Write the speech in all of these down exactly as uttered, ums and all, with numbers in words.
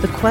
The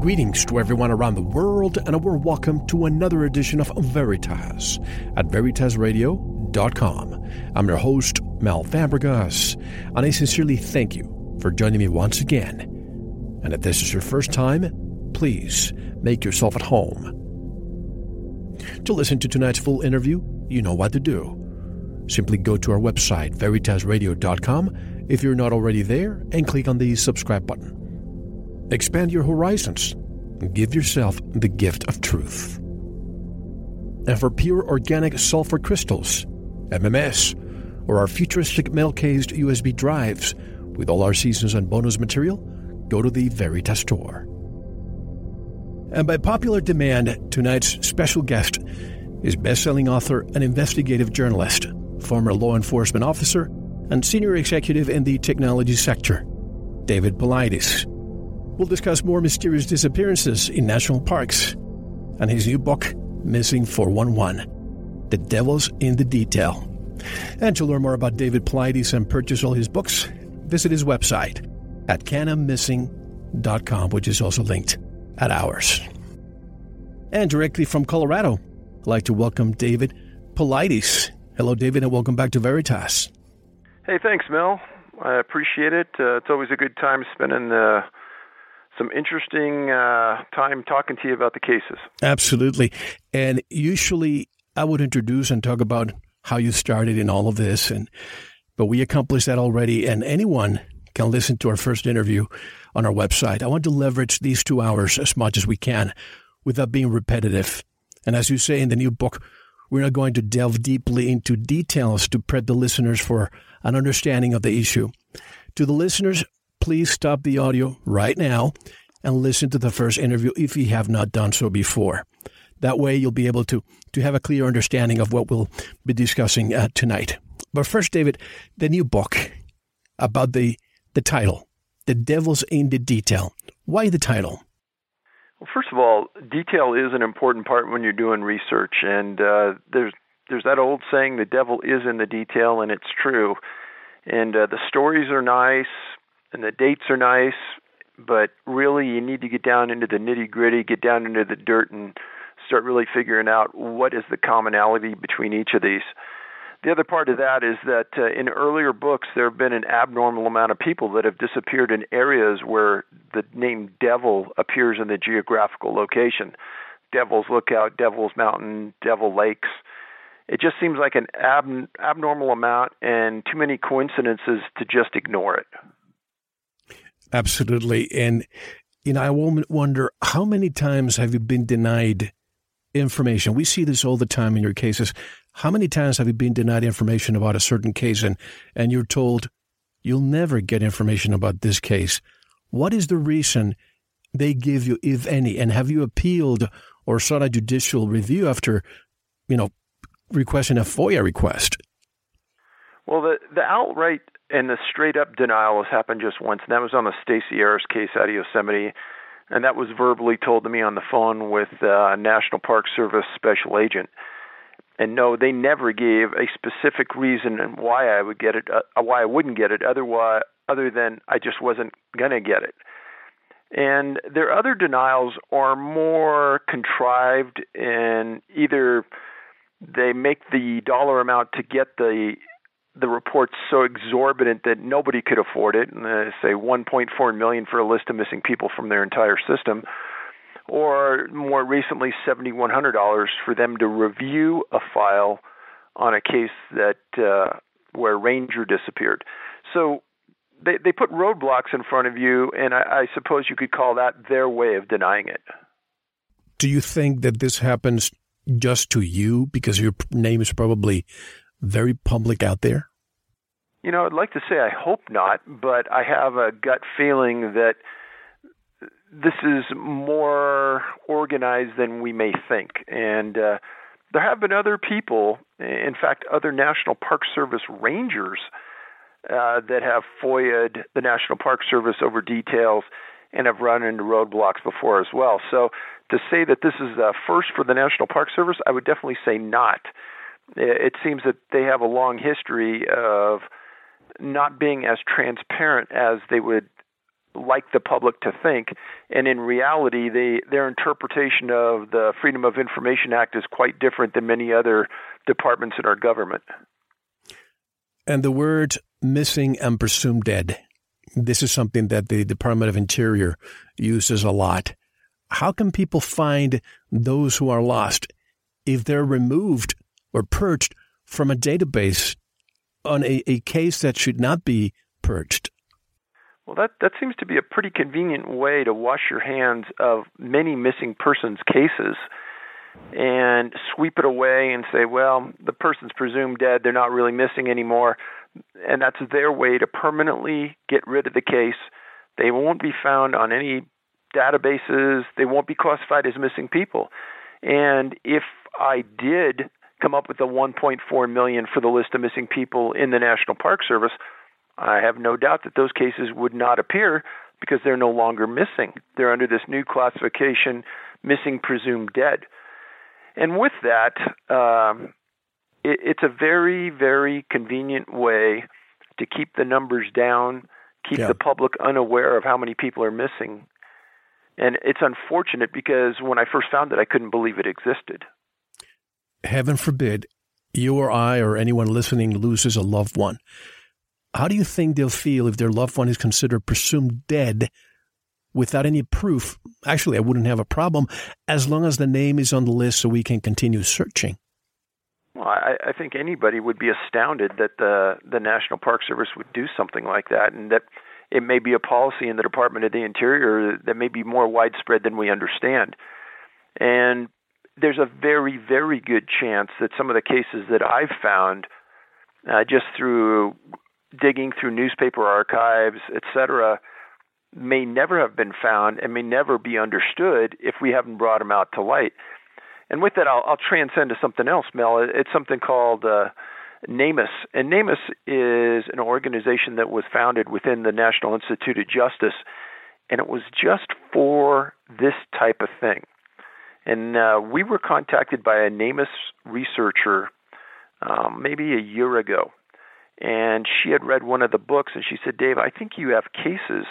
Greetings to everyone around the world, and a warm welcome to another edition of Veritas at Veritas Radio dot com. I'm your host, Mal Fabregas, and I sincerely thank you for joining me once again. And if this is your first time, please make yourself at home. To listen to tonight's full interview, you know what to do. Simply go to our website, Veritas Radio dot com, if you're not already there, and click on the subscribe button. Expand your horizons and give yourself the gift of truth. And for pure organic sulfur crystals, M M S, or our futuristic mail-cased U S B drives with all our seasons and bonus material, go to the Veritas store. And by popular demand, tonight's special guest is best-selling author and investigative journalist, former law enforcement officer, and senior executive in the technology sector, David Paulides. We'll discuss more mysterious disappearances in national parks and his new book, Missing four one one, The Devil's in the Detail. And to learn more about David Paulides and purchase all his books, visit his website at canam missing dot com, which is also linked at ours. And directly from Colorado, I'd like to welcome David Paulides. Hello, David, and welcome back to Veritas. Hey, thanks, Mel. I appreciate it. Uh, it's always a good time spending the... Uh... some interesting uh, time talking to you about the cases. Absolutely. And usually I would introduce and talk about how you started in all of this, and but we accomplished that already, and anyone can listen to our first interview on our website. I want to leverage these two hours as much as we can without being repetitive. And as you say in the new book, we're not going to delve deeply into details to prep the listeners for an understanding of the issue. To the listeners, please stop the audio right now and listen to the first interview if you have not done so before. That way you'll be able to, to have a clear understanding of what we'll be discussing uh, tonight. But first, David, the new book about the, the title, The Devil's in the Detail. Why the title? Well, first of all, detail is an important part when you're doing research. And uh, there's, there's that old saying, the devil is in the detail, and it's true. And uh, the stories are nice. And the dates are nice, but really you need to get down into the nitty-gritty, get down into the dirt, and start really figuring out what is the commonality between each of these. The other part of that is that uh, in earlier books, there have been an abnormal amount of people that have disappeared in areas where the name devil appears in the geographical location. Devil's Lookout, Devil's Mountain, Devil Lakes. It just seems like an ab- abnormal amount and too many coincidences to just ignore it. Absolutely. And, you know, I wonder, how many times have you been denied information? We see this all the time in your cases. How many times have you been denied information about a certain case, and, and you're told you'll never get information about this case? What is the reason they give you, if any? And have you appealed or sought a judicial review after, you know, requesting a FOIA request? Well, the, the outright and the straight-up denial has happened just once, and that was on the Stacy Harris case out of Yosemite, and that was verbally told to me on the phone with a National Park Service special agent. And no, they never gave a specific reason why I would get it, uh, why I wouldn't get it, otherwise, other than I just wasn't going to get it. And their other denials are more contrived, and either they make the dollar amount to get the the report's so exorbitant that nobody could afford it, and uh, say one point four million dollars for a list of missing people from their entire system, or more recently, seven thousand one hundred dollars for them to review a file on a case that uh, where Ranger disappeared. So they they put roadblocks in front of you, and I, I suppose you could call that their way of denying it. Do you think that this happens just to you because your name is probably very public out there? You know, I'd like to say I hope not, but I have a gut feeling that this is more organized than we may think. And uh, there have been other people, in fact, other National Park Service rangers uh, that have F O I A'd the National Park Service over details and have run into roadblocks before as well. So to say that this is a first for the National Park Service, I would definitely say not. It seems that they have a long history of not being as transparent as they would like the public to think. And in reality, they, their interpretation of the Freedom of Information Act is quite different than many other departments in our government. And the word missing and presumed dead, this is something that the Department of Interior uses a lot. How can people find those who are lost if they're removed or purged from a database on a, a case that should not be purged? Well, that, that seems to be a pretty convenient way to wash your hands of many missing persons cases and sweep it away and say, well, the person's presumed dead, they're not really missing anymore. And that's their way to permanently get rid of the case. They won't be found on any databases. They won't be classified as missing people. And if I did come up with the one point four million dollars for the list of missing people in the National Park Service, I have no doubt that those cases would not appear because they're no longer missing. They're under this new classification, missing, presumed dead. And with that, um, it, it's a very, very convenient way to keep the numbers down, keep yeah. the public unaware of how many people are missing. And it's unfortunate because when I first found it, I couldn't believe it existed. Heaven forbid you or I or anyone listening loses a loved one. How do you think they'll feel if their loved one is considered presumed dead without any proof? Actually, I wouldn't have a problem as long as the name is on the list so we can continue searching. Well, I, I think anybody would be astounded that the, the National Park Service would do something like that, and that it may be a policy in the Department of the Interior that may be more widespread than we understand. And there's a very, very good chance that some of the cases that I've found uh, just through digging through newspaper archives, et cetera, may never have been found and may never be understood if we haven't brought them out to light. And with that, I'll, I'll transcend to something else, Mel. It's something called uh, NamUs. And NamUs is an organization that was founded within the National Institute of Justice, and it was just for this type of thing. And uh, we were contacted by a NamUs researcher um, maybe a year ago, and she had read one of the books, and she said, Dave, I think you have cases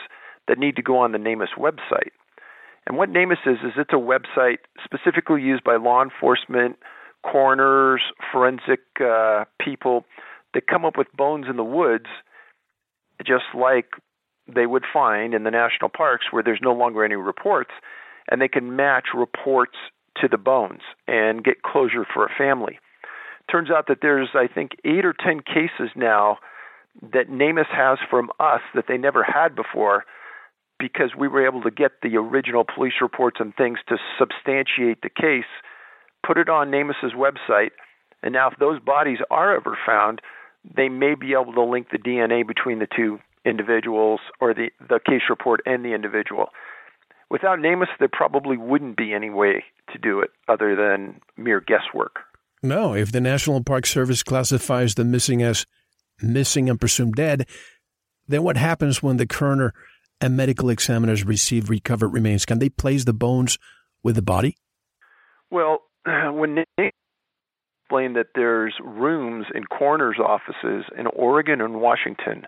that need to go on the NamUs website. And what NamUs is, is it's a website specifically used by law enforcement, coroners, forensic uh, people that come up with bones in the woods, just like they would find in the national parks where there's no longer any reports, and they can match reports to the bones and get closure for a family. Turns out that there's, I think, eight or ten cases now that NamUs has from us that they never had before because we were able to get the original police reports and things to substantiate the case, put it on NamUs' website, and now if those bodies are ever found, they may be able to link the D N A between the two individuals or the, the case report and the individual. Without NamUs, there probably wouldn't be any way to do it other than mere guesswork. No, if the National Park Service classifies the missing as missing and presumed dead, then what happens when the coroner and medical examiners receive recovered remains? Can they place the bones with the body? Well, when they explain that there's rooms in coroner's offices in Oregon and Washington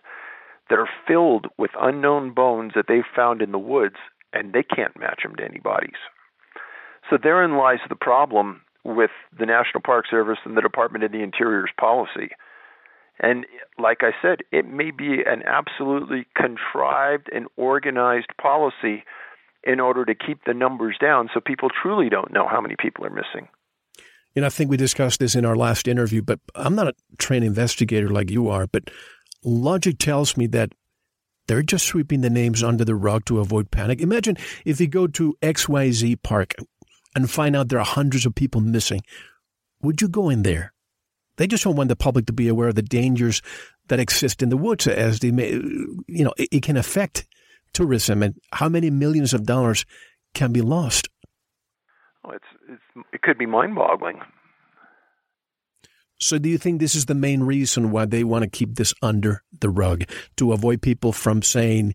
that are filled with unknown bones that they've found in the woods, and they can't match them to any bodies. So therein lies the problem with the National Park Service and the Department of the Interior's policy. And like I said, it may be an absolutely contrived and organized policy in order to keep the numbers down so people truly don't know how many people are missing. and I think we discussed this in our last interview, but I'm not a trained investigator like you are, but logic tells me that they're just sweeping the names under the rug to avoid panic. Imagine if you go to X Y Z Park and find out there are hundreds of people missing. Would you go in there? They just don't want the public to be aware of the dangers that exist in the woods, as they may, you know, it, it can affect tourism and how many millions of dollars can be lost. Oh, it's, it's it could be mind-boggling. So do you think this is the main reason why they want to keep this under the rug, to avoid people from saying,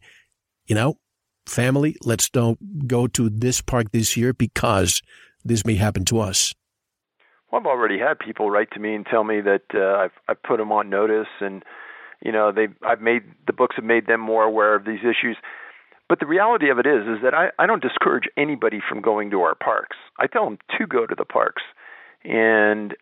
you know, family, let's don't go to this park this year because this may happen to us? Well, I've already had people write to me and tell me that uh, I've, I've put them on notice, and you know, they I've made the books have made them more aware of these issues. But the reality of it is, is that I, I don't discourage anybody from going to our parks. I tell them to go to the parks and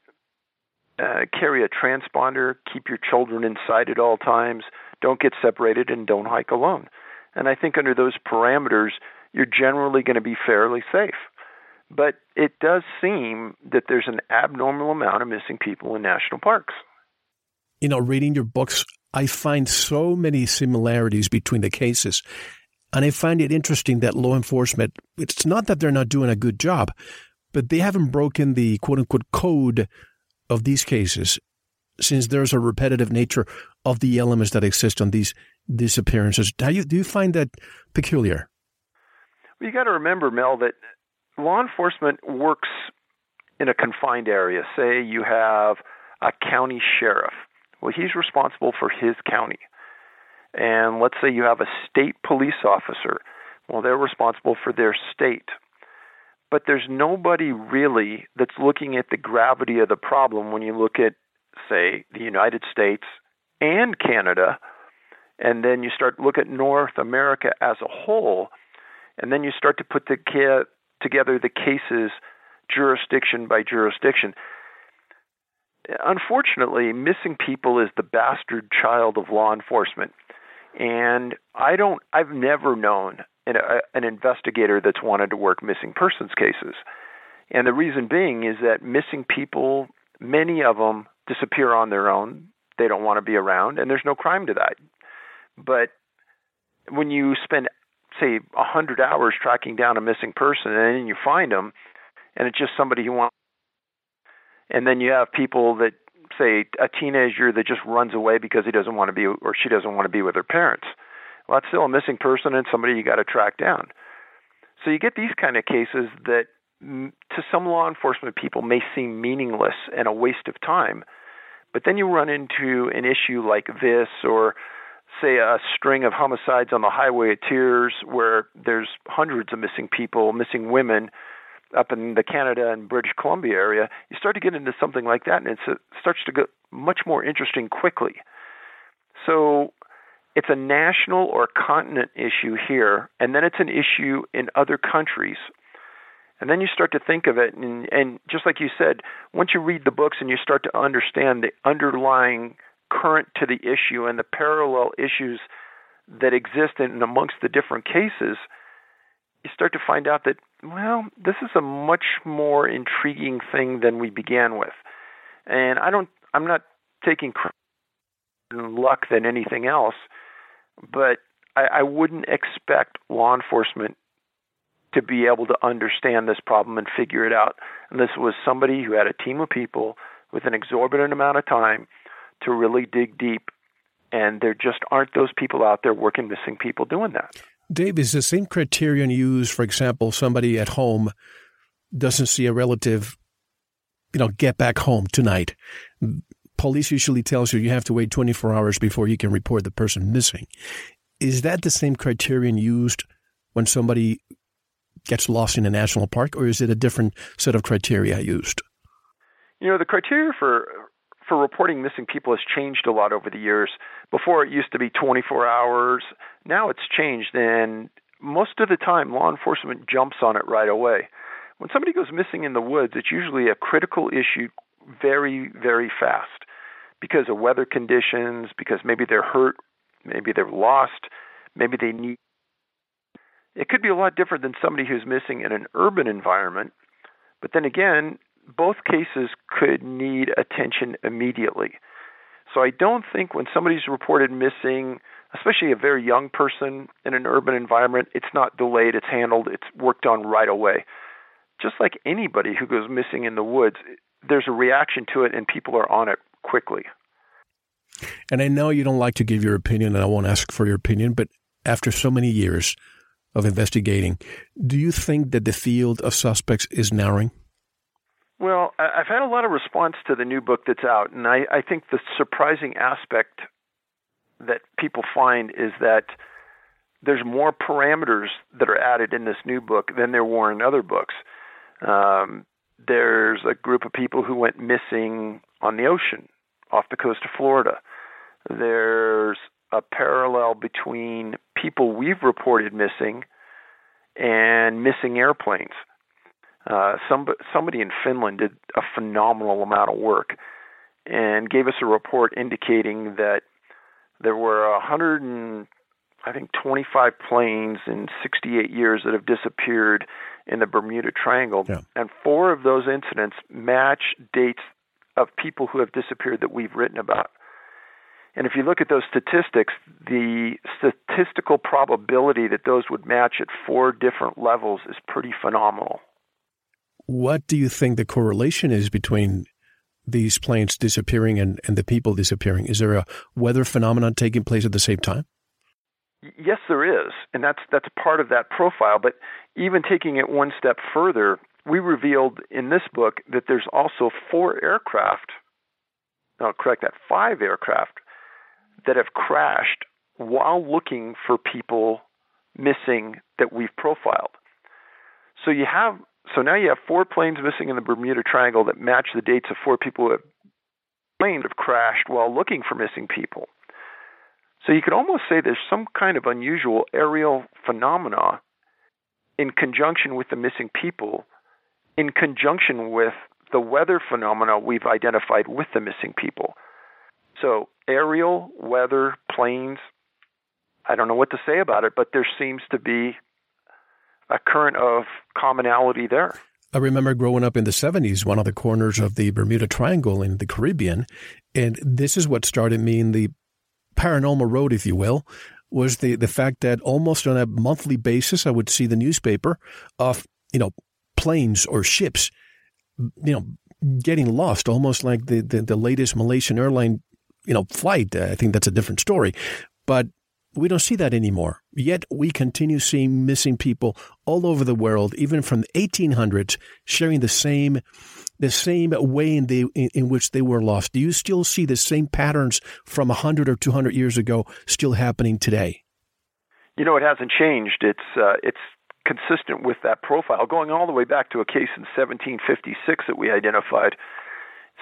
uh, carry a transponder, keep your children inside at all times, don't get separated, and don't hike alone. And I think under those parameters, you're generally going to be fairly safe. But it does seem that there's an abnormal amount of missing people in national parks. You know, reading your books, I find so many similarities between the cases. And I find it interesting that law enforcement, it's not that they're not doing a good job, but they haven't broken the quote-unquote code of these cases, since there's a repetitive nature of the elements that exist on these disappearances. Do you, do you find that peculiar? Well, you got to remember, Mel, that law enforcement works in a confined area. Say you have a county sheriff. Well, he's responsible for his county. And let's say you have a state police officer. Well, they're responsible for their state. But there's nobody really that's looking at the gravity of the problem when you look at, say, the United States and Canada, and then you start to look at North America as a whole, and then you start to put the care together the cases jurisdiction by jurisdiction. Unfortunately, missing people is the bastard child of law enforcement. And I don't, I've never known an, a, an investigator that's wanted to work missing persons cases. And the reason being is that missing people, many of them disappear on their own. They don't want to be around, and there's no crime to that. But when you spend say one hundred hours tracking down a missing person, and then you find them, and it's just somebody who wants, and then you have people that, say, a teenager that just runs away because he doesn't want to be, or she doesn't want to be with her parents. Well, that's still a missing person and somebody you got to track down. So you get these kind of cases that to some law enforcement people may seem meaningless and a waste of time, but then you run into an issue like this, or say a string of homicides on the Highway of Tears where there's hundreds of missing people, missing women up in the Canada and British Columbia area, you start to get into something like that, and it starts to get much more interesting quickly. So it's a national or continent issue here, and then it's an issue in other countries. And then you start to think of it, and, and just like you said, once you read the books and you start to understand the underlying current to the issue and the parallel issues that exist in amongst the different cases, you start to find out that, well, this is a much more intriguing thing than we began with. And I don't, I'm not taking luck than anything else, but I, I wouldn't expect law enforcement to be able to understand this problem and figure it out. And this was somebody who had a team of people with an exorbitant amount of time to really dig deep, and there just aren't those people out there working missing people doing that. Dave, is the same criterion used, for example, somebody at home doesn't see a relative, you know, get back home tonight? Police usually tells you you have to wait twenty-four hours before you can report the person missing. Is that the same criterion used when somebody gets lost in a national park, or is it a different set of criteria used? You know, the criteria for... for reporting missing people has changed a lot over the years. Before, it used to be twenty-four hours. Now it's changed, and most of the time, law enforcement jumps on it right away. When somebody goes missing in the woods, it's usually a critical issue very, very fast because of weather conditions, because maybe they're hurt, maybe they're lost, maybe they need... It could be a lot different than somebody who's missing in an urban environment, but then again, both cases could need attention immediately. So I don't think when somebody's reported missing, especially a very young person in an urban environment, it's not delayed, it's handled, it's worked on right away. Just like anybody who goes missing in the woods, there's a reaction to it and people are on it quickly. And I know you don't like to give your opinion, and I won't ask for your opinion, but after so many years of investigating, do you think that the field of suspects is narrowing? Well, I've had a lot of response to the new book that's out, and I, I think the surprising aspect that people find is that there's more parameters that are added in this new book than there were in other books. Um, there's a group of people who went missing on the ocean off the coast of Florida. There's a parallel between people we've reported missing and missing airplanes. Uh, some, somebody in Finland did a phenomenal amount of work and gave us a report indicating that there were one hundred, and, I think, twenty-five planes in sixty-eight years that have disappeared in the Bermuda Triangle. Yeah. And four of those incidents match dates of people who have disappeared that we've written about. And if you look at those statistics, the statistical probability that those would match at four different levels is pretty phenomenal. What do you think the correlation is between these planes disappearing and, and the people disappearing? Is there a weather phenomenon taking place at the same time? Yes, there is. And that's that's part of that profile. But even taking it one step further, we revealed in this book that there's also four aircraft, no, correct that, five aircraft that have crashed while looking for people missing that we've profiled. So you have So now you have four planes missing in the Bermuda Triangle that match the dates of four people who have claimed have crashed while looking for missing people. So you could almost say there's some kind of unusual aerial phenomena in conjunction with the missing people, in conjunction with the weather phenomena we've identified with the missing people. So aerial, weather, planes, I don't know what to say about it, but there seems to be a current of commonality there. I remember growing up in the seventies, one of the corners of the Bermuda Triangle in the Caribbean, and this is what started me in the paranormal road, if you will, was the, the fact that almost on a monthly basis, I would see the newspaper of, you know, planes or ships, you know, getting lost, almost like the, the, the latest Malaysian airline, you know, flight. I think that's a different story. But we don't see that anymore. Yet we continue seeing missing people all over the world, even from the eighteen hundreds, sharing the same the same way in, the, in, in which they were lost. Do you still see the same patterns from one hundred or two hundred years ago still happening today? You know, it hasn't changed. It's uh, it's consistent with that profile, going all the way back to a case in seventeen fifty-six that we identified.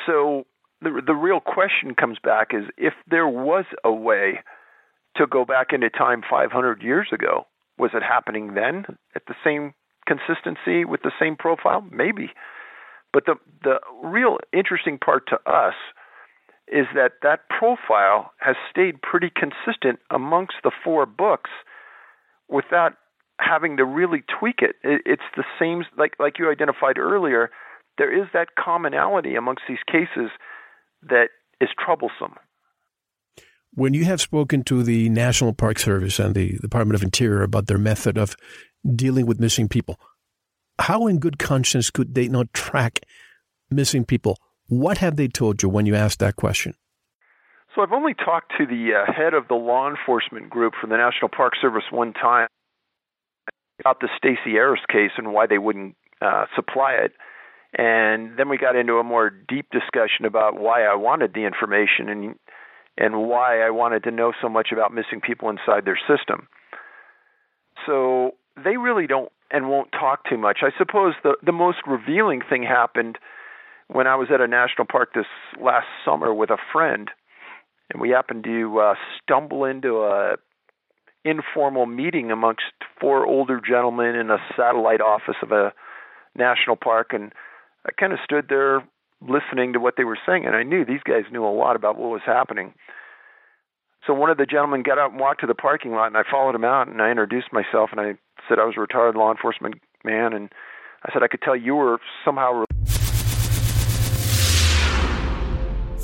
So the the real question comes back is, if there was a way to go back into time five hundred years ago, was it happening then at the same consistency with the same profile? Maybe. But the the real interesting part to us is that that profile has stayed pretty consistent amongst the four books without having to really tweak it. it it's the same, like, like you identified earlier, there is that commonality amongst these cases that is troublesome. When you have spoken to the National Park Service and the Department of Interior about their method of dealing with missing people, how in good conscience could they not track missing people? What have they told you when you asked that question? So I've only talked to the uh, head of the law enforcement group from the National Park Service one time about the Stacy Harris case and why they wouldn't uh, supply it. And then we got into a more deep discussion about why I wanted the information and and why I wanted to know so much about missing people inside their system. So they really don't and won't talk too much. I suppose the, the most revealing thing happened when I was at a national park this last summer with a friend, and we happened to uh, stumble into a informal meeting amongst four older gentlemen in a satellite office of a national park, and I kind of stood there listening to what they were saying, and I knew these guys knew a lot about what was happening. So one of the gentlemen got up and walked to the parking lot, and I followed him out, and I introduced myself, and I said I was a retired law enforcement man, and I said I could tell you were somehow related.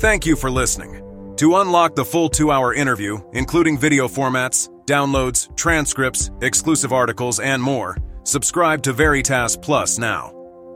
Thank you for listening. To unlock the full two-hour interview, including video formats, downloads, transcripts, exclusive articles, and more, subscribe to Veritas Plus now.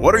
What are